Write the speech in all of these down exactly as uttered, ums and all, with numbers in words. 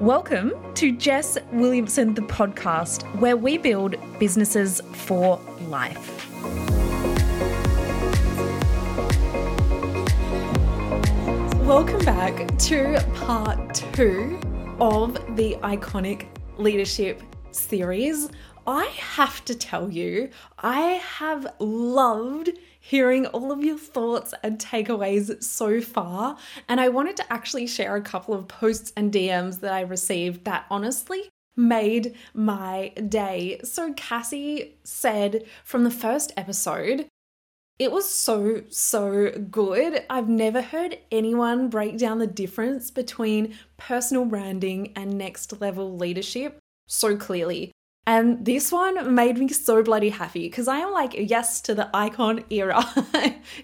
Welcome to Jess Williamson, the podcast, where we build businesses for life. Welcome back to part two of the Iconic Leadership series. I have to tell you, I have loved hearing all of your thoughts and takeaways so far. And I wanted to actually share a couple of posts and D Ms that I received that honestly made my day. So Cassie said from the first episode, it was so, so good. I've never heard anyone break down the difference between personal branding and next level leadership so clearly. And this one made me so bloody happy because I am like, yes to the icon era.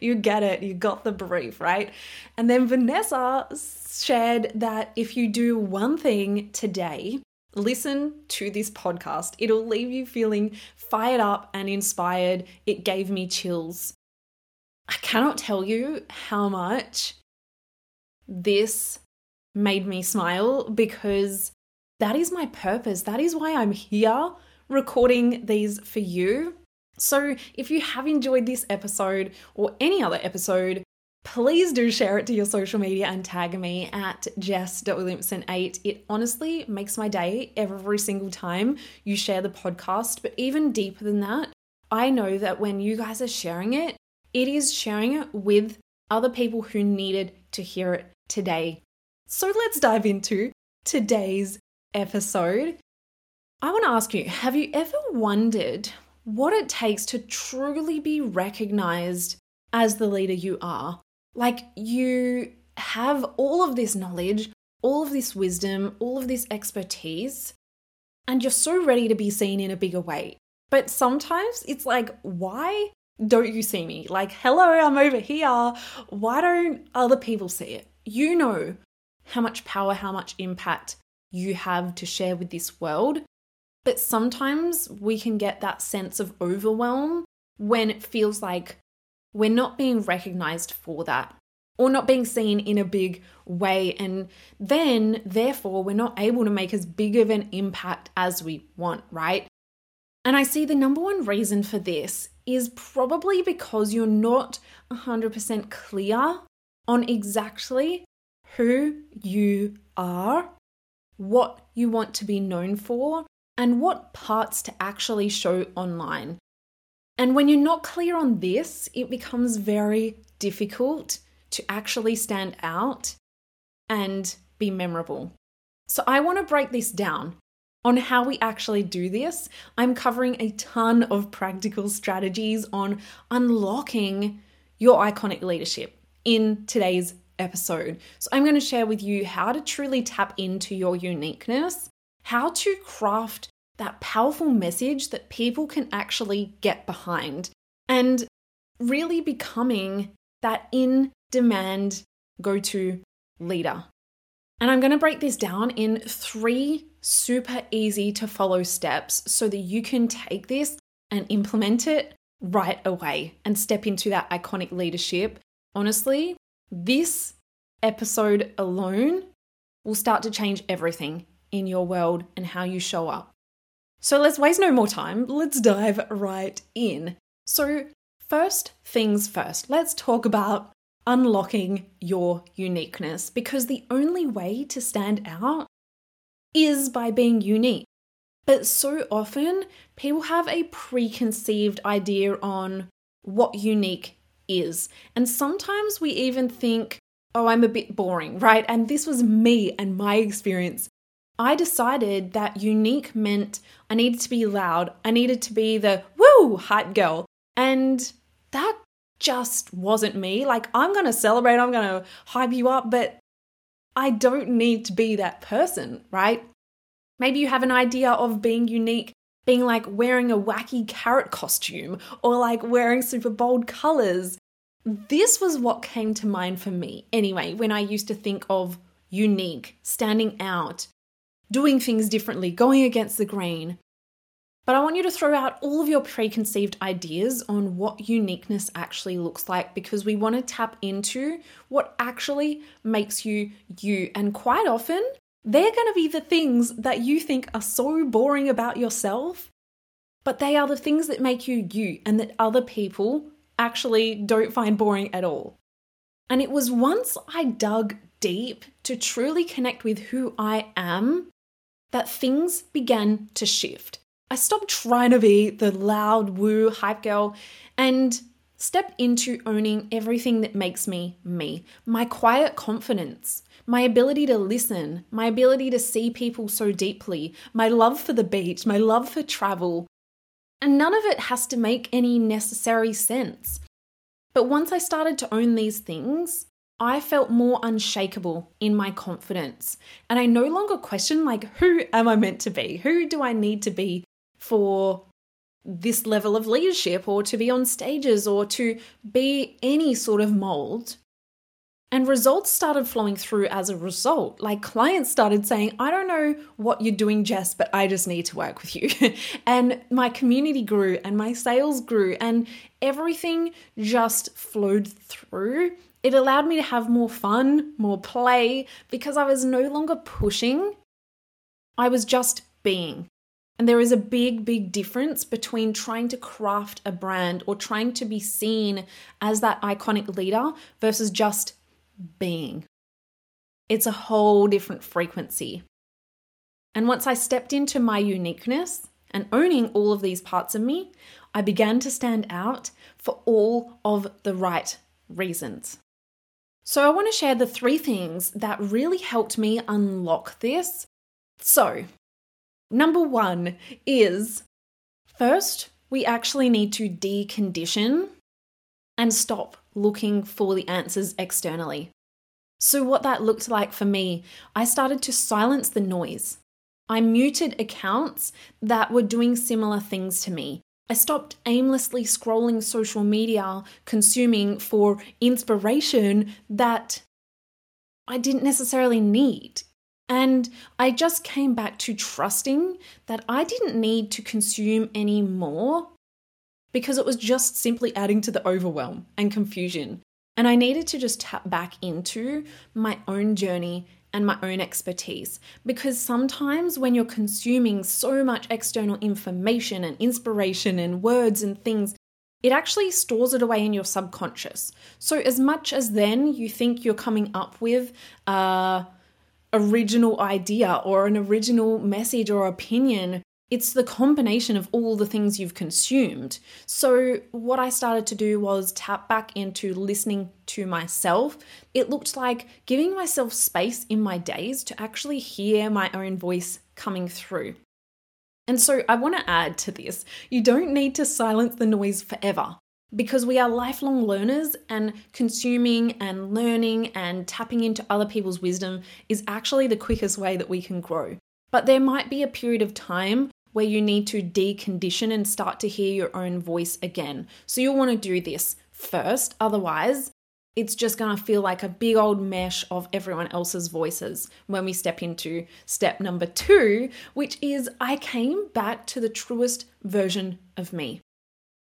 You get it. You got the brief, right? And then Vanessa shared that if you do one thing today, listen to this podcast. It'll leave you feeling fired up and inspired. It gave me chills. I cannot tell you how much this made me smile because that is my purpose. That is why I'm here recording these for you. So if you have enjoyed this episode or any other episode, please do share it to your social media and tag me at jess dot williamson eight. It honestly makes my day every single time you share the podcast. But even deeper than that, I know that when you guys are sharing it, it is sharing it with other people who needed to hear it today. So let's dive into today's episode. I want to ask you, have you ever wondered what it takes to truly be recognized as the leader you are? Like, you have all of this knowledge, all of this wisdom, all of this expertise, and you're so ready to be seen in a bigger way. But sometimes it's like, why don't you see me? Like, hello, I'm over here. Why don't other people see it? You know how much power, how much impact you have to share with this world. But sometimes we can get that sense of overwhelm when it feels like we're not being recognized for that or not being seen in a big way. And then, therefore, we're not able to make as big of an impact as we want, right? And I see the number one reason for this is probably because you're not one hundred percent clear on exactly who you are, what you want to be known for, and what parts to actually show online. And when you're not clear on this, it becomes very difficult to actually stand out and be memorable. So I want to break this down on how we actually do this. I'm covering a ton of practical strategies on unlocking your iconic leadership in today's episode. So I'm going to share with you how to truly tap into your uniqueness, how to craft that powerful message that people can actually get behind, and really becoming that in-demand go-to leader. And I'm going to break this down in three super easy to follow steps so that you can take this and implement it right away and step into that iconic leadership. Honestly, this episode alone will start to change everything in your world and how you show up. So let's waste no more time. Let's dive right in. So first things first, let's talk about unlocking your uniqueness, because the only way to stand out is by being unique. But so often people have a preconceived idea on what unique is. And sometimes we even think, oh, I'm a bit boring, right? And this was me and my experience. I decided that unique meant I needed to be loud. I needed to be the woo hype girl. And that just wasn't me. Like, I'm going to celebrate, I'm going to hype you up, but I don't need to be that person, right? Maybe you have an idea of being unique being like wearing a wacky carrot costume or like wearing super bold colors. This was what came to mind for me anyway, when I used to think of unique, standing out, doing things differently, going against the grain. But I want you to throw out all of your preconceived ideas on what uniqueness actually looks like, because we want to tap into what actually makes you you. And quite often They're going to be the things that you think are so boring about yourself, but they are the things that make you you and that other people actually don't find boring at all. And it was once I dug deep to truly connect with who I am that things began to shift. I stopped trying to be the loud woo hype girl and stepped into owning everything that makes me me. My quiet confidence, my ability to listen, my ability to see people so deeply, my love for the beach, my love for travel. And none of it has to make any necessary sense. But once I started to own these things, I felt more unshakable in my confidence. And I no longer questioned, like, who am I meant to be? Who do I need to be for this level of leadership, or to be on stages, or to be any sort of mold? And results started flowing through as a result. Like, clients started saying, I don't know what you're doing, Jess, but I just need to work with you. And my community grew and my sales grew and everything just flowed through. It allowed me to have more fun, more play, because I was no longer pushing. I was just being. And there is a big, big difference between trying to craft a brand or trying to be seen as that iconic leader versus just being. It's a whole different frequency. And once I stepped into my uniqueness and owning all of these parts of me, I began to stand out for all of the right reasons. So I want to share the three things that really helped me unlock this. So number one is, first, we actually need to decondition and stop looking for the answers externally. So what that looked like for me, I started to silence the noise. I muted accounts that were doing similar things to me. I stopped aimlessly scrolling social media, consuming for inspiration that I didn't necessarily need. And I just came back to trusting that I didn't need to consume any more, because it was just simply adding to the overwhelm and confusion. And I needed to just tap back into my own journey and my own expertise. Because sometimes when you're consuming so much external information and inspiration and words and things, it actually stores it away in your subconscious. So as much as then you think you're coming up with a original idea or an original message or opinion, it's the combination of all the things you've consumed. So what I started to do was tap back into listening to myself. It looked like giving myself space in my days to actually hear my own voice coming through. And so I want to add to this, you don't need to silence the noise forever, because we are lifelong learners, and consuming and learning and tapping into other people's wisdom is actually the quickest way that we can grow. But there might be a period of time where you need to decondition and start to hear your own voice again. So you'll want to do this first. Otherwise, it's just going to feel like a big old mesh of everyone else's voices when we step into step number two, which is I came back to the truest version of me.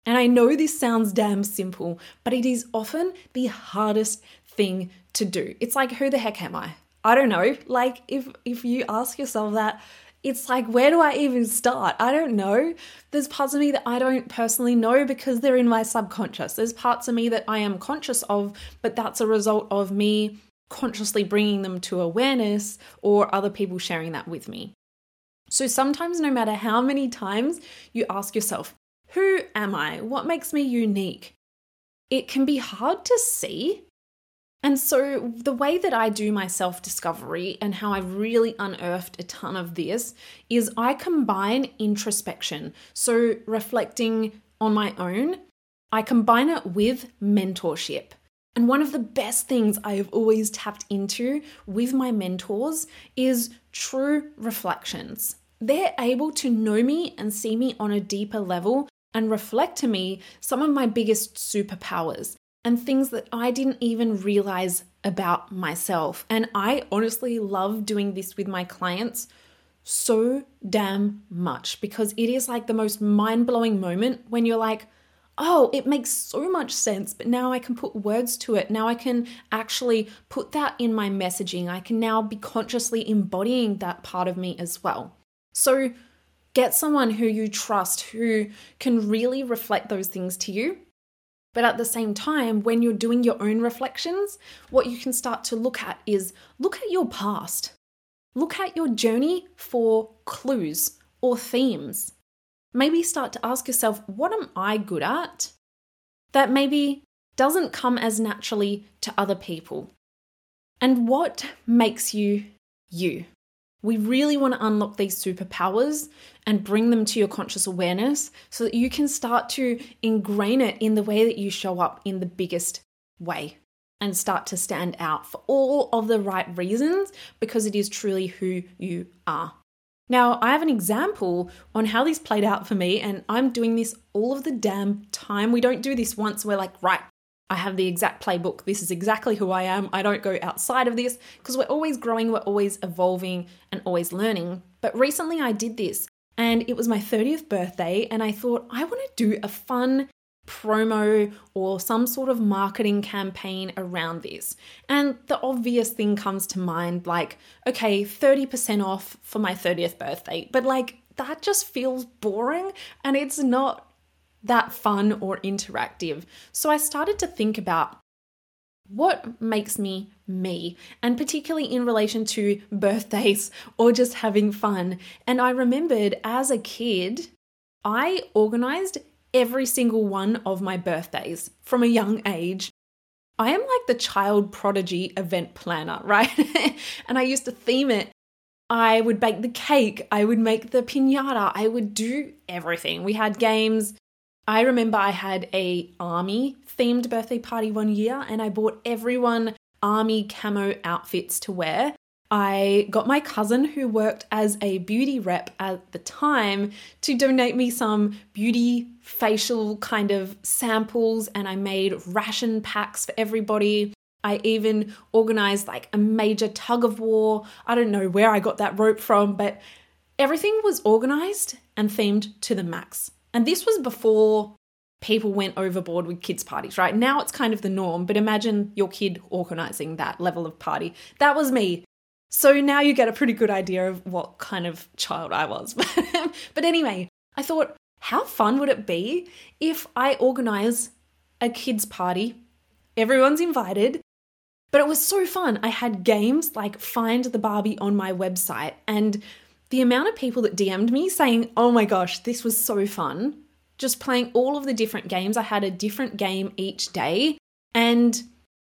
And I know this sounds damn simple, but it is often the hardest thing to do. It's like, who the heck am I? I don't know. Like if, if you ask yourself that, it's like, where do I even start? I don't know. There's parts of me that I don't personally know because they're in my subconscious. There's parts of me that I am conscious of, but that's a result of me consciously bringing them to awareness or other people sharing that with me. So sometimes, no matter how many times you ask yourself, who am I? What makes me unique? It can be hard to see. And so the way that I do my self-discovery and how I really unearthed a ton of this is I combine introspection, so reflecting on my own, I combine it with mentorship. And one of the best things I have always tapped into with my mentors is true reflections. They're able to know me and see me on a deeper level and reflect to me some of my biggest superpowers and things that I didn't even realize about myself. And I honestly love doing this with my clients so damn much, because it is like the most mind-blowing moment when you're like, oh, it makes so much sense, but now I can put words to it. Now I can actually put that in my messaging. I can now be consciously embodying that part of me as well. So get someone who you trust, who can really reflect those things to you. But at the same time, when you're doing your own reflections, what you can start to look at is look at your past. Look at your journey for clues or themes. Maybe start to ask yourself, what am I good at that maybe doesn't come as naturally to other people? And what makes you you? We really want to unlock these superpowers and bring them to your conscious awareness so that you can start to ingrain it in the way that you show up in the biggest way and start to stand out for all of the right reasons, because it is truly who you are. Now, I have an example on how this played out for me, and I'm doing this all of the damn time. We don't do this once we're like, right, I have the exact playbook. This is exactly who I am. I don't go outside of this, because we're always growing, we're always evolving and always learning. But recently I did this, and it was my thirtieth birthday, and I thought I want to do a fun promo or some sort of marketing campaign around this. And the obvious thing comes to mind, like, okay, thirty percent off for my thirtieth birthday. But like, that just feels boring and it's not that fun or interactive. So I started to think about what makes me me, and particularly in relation to birthdays or just having fun. And I remembered as a kid, I organized every single one of my birthdays from a young age. I am like the child prodigy event planner, right? And I used to theme it. I would bake the cake. I would make the piñata. I would do everything. We had games. I remember I had a army themed birthday party one year, and I bought everyone army camo outfits to wear. I got my cousin, who worked as a beauty rep at the time, to donate me some beauty facial kind of samples, and I made ration packs for everybody. I even organized like a major tug of war. I don't know where I got that rope from, but everything was organized and themed to the max. And this was before people went overboard with kids' parties, right? Now it's kind of the norm, but imagine your kid organizing that level of party. That was me. So now you get a pretty good idea of what kind of child I was. But anyway, I thought, how fun would it be if I organize a kids' party? Everyone's invited. But it was so fun. I had games like Find the Barbie on my website, and the amount of people that D M'd me saying, oh my gosh, this was so fun, just playing all of the different games. I had a different game each day, and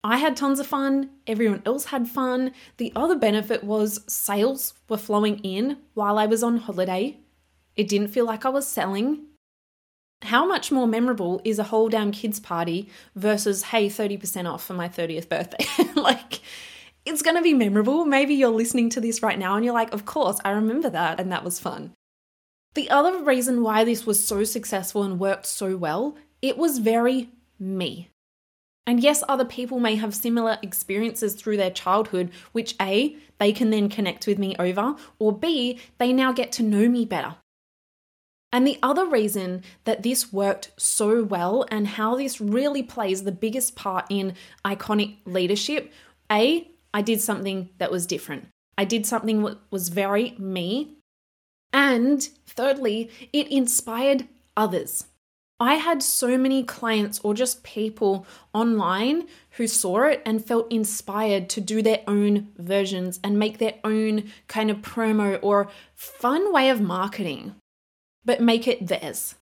I had tons of fun. Everyone else had fun. The other benefit was sales were flowing in while I was on holiday. It didn't feel like I was selling. How much more memorable is a whole damn kids party versus, hey, thirty percent off for my thirtieth birthday? Like, it's going to be memorable. Maybe you're listening to this right now and you're like, of course, I remember that. And that was fun. The other reason why this was so successful and worked so well, it was very me. And yes, other people may have similar experiences through their childhood, which A, they can then connect with me over, or B, they now get to know me better. And the other reason that this worked so well and how this really plays the biggest part in iconic leadership, A, I did something that was different. I did something that was very me. And thirdly, it inspired others. I had so many clients or just people online who saw it and felt inspired to do their own versions and make their own kind of promo or fun way of marketing, but make it theirs.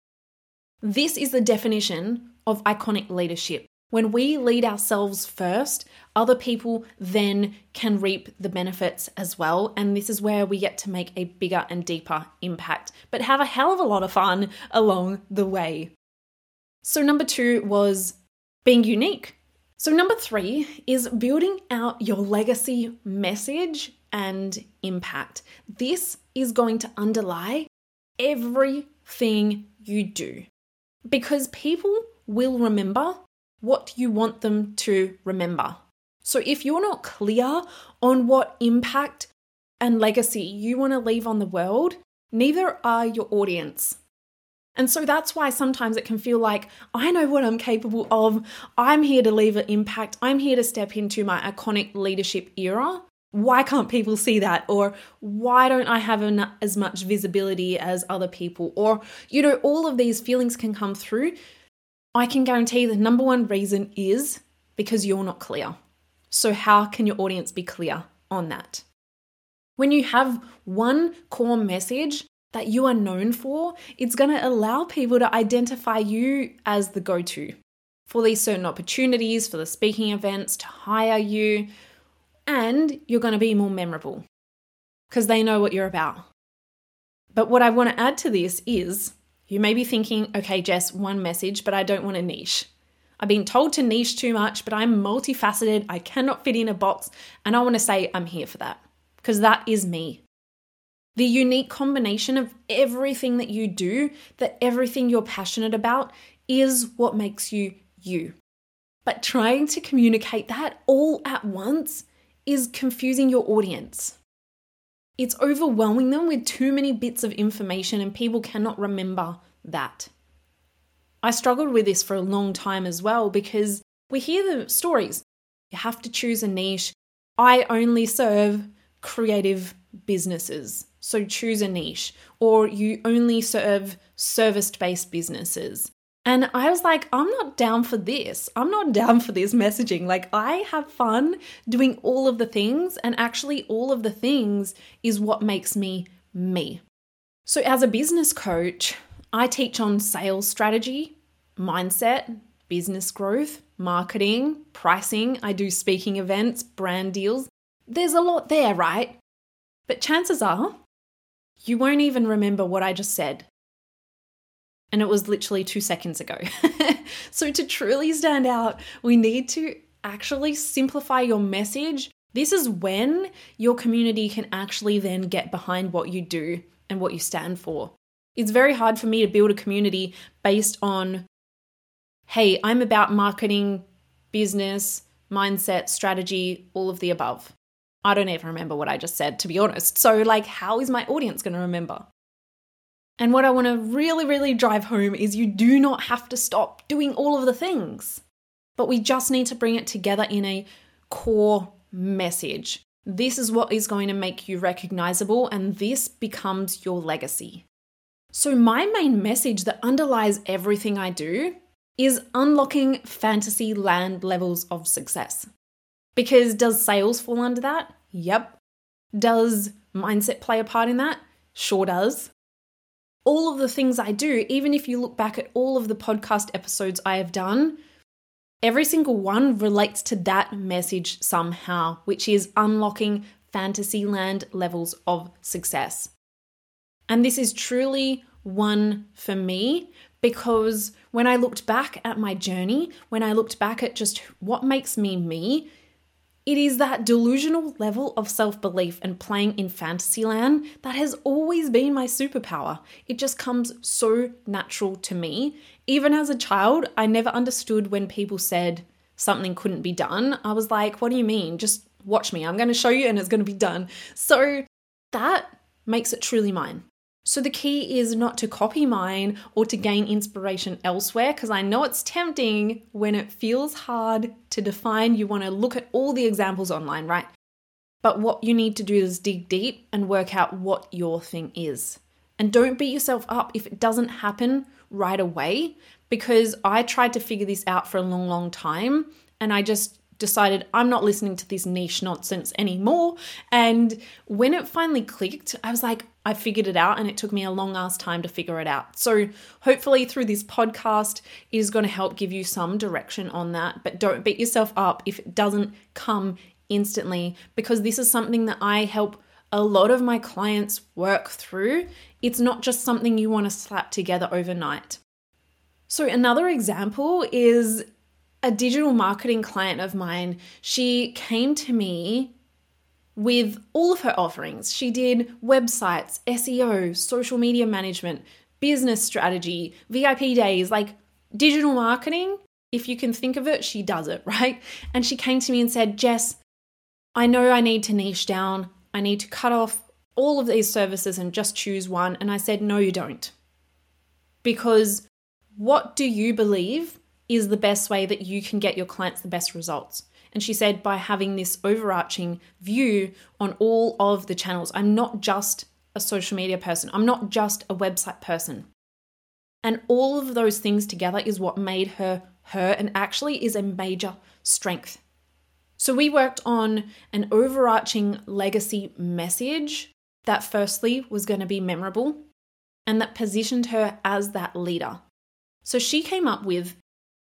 This is the definition of iconic leadership. When we lead ourselves first, other people then can reap the benefits as well. And this is where we get to make a bigger and deeper impact, but have a hell of a lot of fun along the way. So number two was being unique. So number three is building out your legacy message and impact. This is going to underlie everything you do, because people will remember what you want them to remember. So if you're not clear on what impact and legacy you want to leave on the world, neither are your audience. And so that's why sometimes it can feel like, I know what I'm capable of. I'm here to leave an impact. I'm here to step into my iconic leadership era. Why can't people see that? Or why don't I have an, as much visibility as other people? Or, you know, all of these feelings can come through. I can guarantee the number one reason is because you're not clear. So how can your audience be clear on that? When you have one core message that you are known for, it's going to allow people to identify you as the go-to for these certain opportunities, for the speaking events, to hire you, and you're going to be more memorable because they know what you're about. But what I want to add to this is you may be thinking, okay, Jess, one message, but I don't want a niche. I've been told to niche too much, but I'm multifaceted. I cannot fit in a box. And I want to say I'm here for that because that is me. The unique combination of everything that you do, that everything you're passionate about is what makes you you. But trying to communicate that all at once is confusing your audience. It's overwhelming them with too many bits of information and people cannot remember that. I struggled with this for a long time as well because we hear the stories. You have to choose a niche. I only serve creative businesses. So choose a niche, or you only serve service-based businesses. And I was like, I'm not down for this. I'm not down for this messaging. Like, I have fun doing all of the things, and actually all of the things is what makes me me. So as a business coach, I teach on sales strategy, mindset, business growth, marketing, pricing. I do speaking events, brand deals. There's a lot there, right? But chances are, you won't even remember what I just said. And it was literally two seconds ago. So to truly stand out, we need to actually simplify your message. This is when your community can actually then get behind what you do and what you stand for. It's very hard for me to build a community based on, hey, I'm about marketing, business, mindset, strategy, all of the above. I don't even remember what I just said, to be honest. So like, how is my audience going to remember? And what I want to really, really drive home is you do not have to stop doing all of the things, but we just need to bring it together in a core message. This is what is going to make you recognizable, and this becomes your legacy. So my main message that underlies everything I do is unlocking fantasy land levels of success. Because does sales fall under that? Yep. Does mindset play a part in that? Sure does. All of the things I do, even if you look back at all of the podcast episodes I have done, every single one relates to that message somehow, which is unlocking fantasyland levels of success. And this is truly one for me, because when I looked back at my journey, when I looked back at just what makes me me, it is that delusional level of self-belief and playing in fantasyland that has always been my superpower. It just comes so natural to me. Even as a child, I never understood when people said something couldn't be done. I was like, what do you mean? Just watch me. I'm going to show you and it's going to be done. So that makes it truly mine. So the key is not to copy mine or to gain inspiration elsewhere, because I know it's tempting when it feels hard to define. You want to look at all the examples online, right? But what you need to do is dig deep and work out what your thing is. And don't beat yourself up if it doesn't happen right away, because I tried to figure this out for a long, long time and I just decided I'm not listening to this niche nonsense anymore. And when it finally clicked, I was like, I figured it out, and it took me a long ass time to figure it out. So hopefully through this podcast is going to help give you some direction on that, but don't beat yourself up if it doesn't come instantly, because this is something that I help a lot of my clients work through. It's not just something you want to slap together overnight. So another example is a digital marketing client of mine. She came to me with all of her offerings. She did websites, S E O, social media management, business strategy, V I P days, like digital marketing. If you can think of it, she does it, right? And she came to me and said, Jess, I know I need to niche down. I need to cut off all of these services and just choose one. And I said, no, you don't. because what do you believe is the best way that you can get your clients the best results? And she said, by having this overarching view on all of the channels. I'm not just a social media person. I'm not just a website person. And all of those things together is what made her her and actually is a major strength. So we worked on an overarching legacy message that firstly was going to be memorable and that positioned her as that leader. So she came up with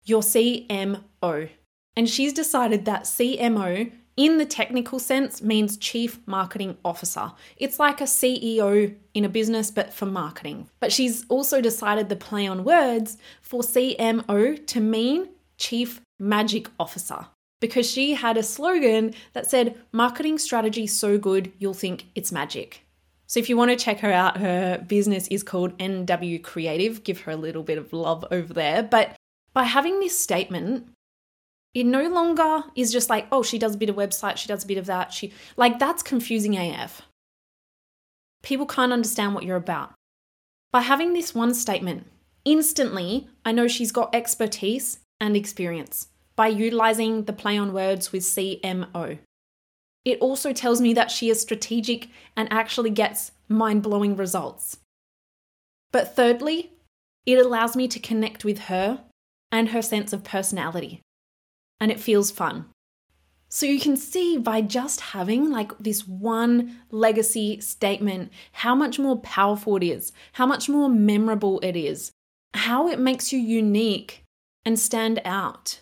your C M O. And she's decided that C M O in the technical sense means Chief Marketing Officer. It's like a C E O in a business, but for marketing. But she's also decided the play on words for C M O to mean Chief Magic Officer, because she had a slogan that said, marketing strategy so good, you'll think it's magic. So if you want to check her out, her business is called N W Creative. Give her a little bit of love over there. But by having this statement, it no longer is just like, oh, she does a bit of website, she does a bit of that. She like, that's confusing A F. People can't understand what you're about. By having this one statement, instantly, I know she's got expertise and experience by utilizing the play on words with C M O. It also tells me that she is strategic and actually gets mind-blowing results. But thirdly, it allows me to connect with her and her sense of personality. And it feels fun. So you can see by just having like this one legacy statement, how much more powerful it is, how much more memorable it is, how it makes you unique and stand out.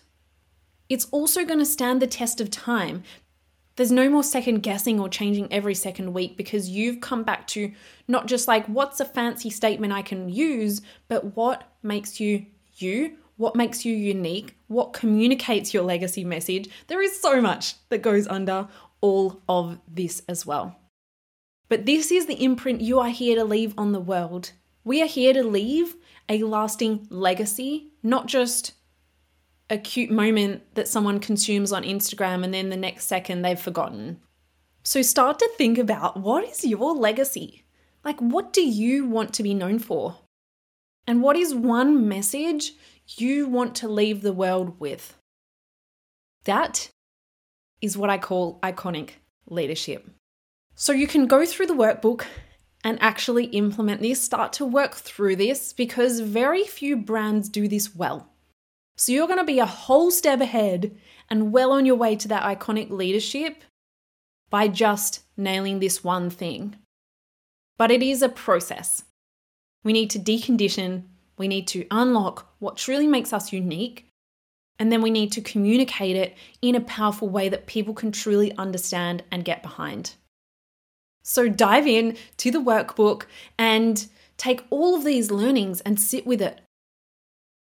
It's also going to stand the test of time. There's no more second guessing or changing every second week, because you've come back to not just like, what's a fancy statement I can use, but what makes you you? What makes you unique? What communicates your legacy message? There is so much that goes under all of this as well. But this is the imprint you are here to leave on the world. We are here to leave a lasting legacy, not just a cute moment that someone consumes on Instagram and then the next second they've forgotten. So start to think about, what is your legacy? Like, what do you want to be known for? And what is one message you want to leave the world with? That is what I call iconic leadership. So you can go through the workbook and actually implement this, start to work through this, because very few brands do this well. So you're going to be a whole step ahead and well on your way to that iconic leadership by just nailing this one thing. But it is a process. We need to decondition. We need to unlock what truly makes us unique, and then we need to communicate it in a powerful way that people can truly understand and get behind. So dive in to the workbook and take all of these learnings and sit with it,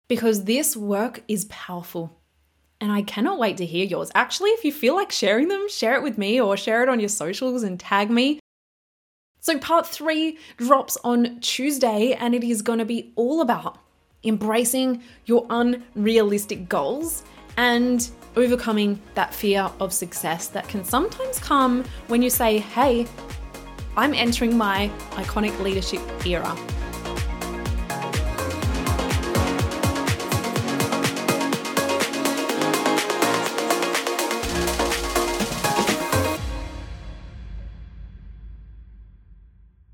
because this work is powerful. And I cannot wait to hear yours. Actually, if you feel like sharing them, share it with me or share it on your socials and tag me. So part three drops on Tuesday, and it is going to be all about embracing your unrealistic goals and overcoming that fear of success that can sometimes come when you say, hey, I'm entering my iconic leadership era.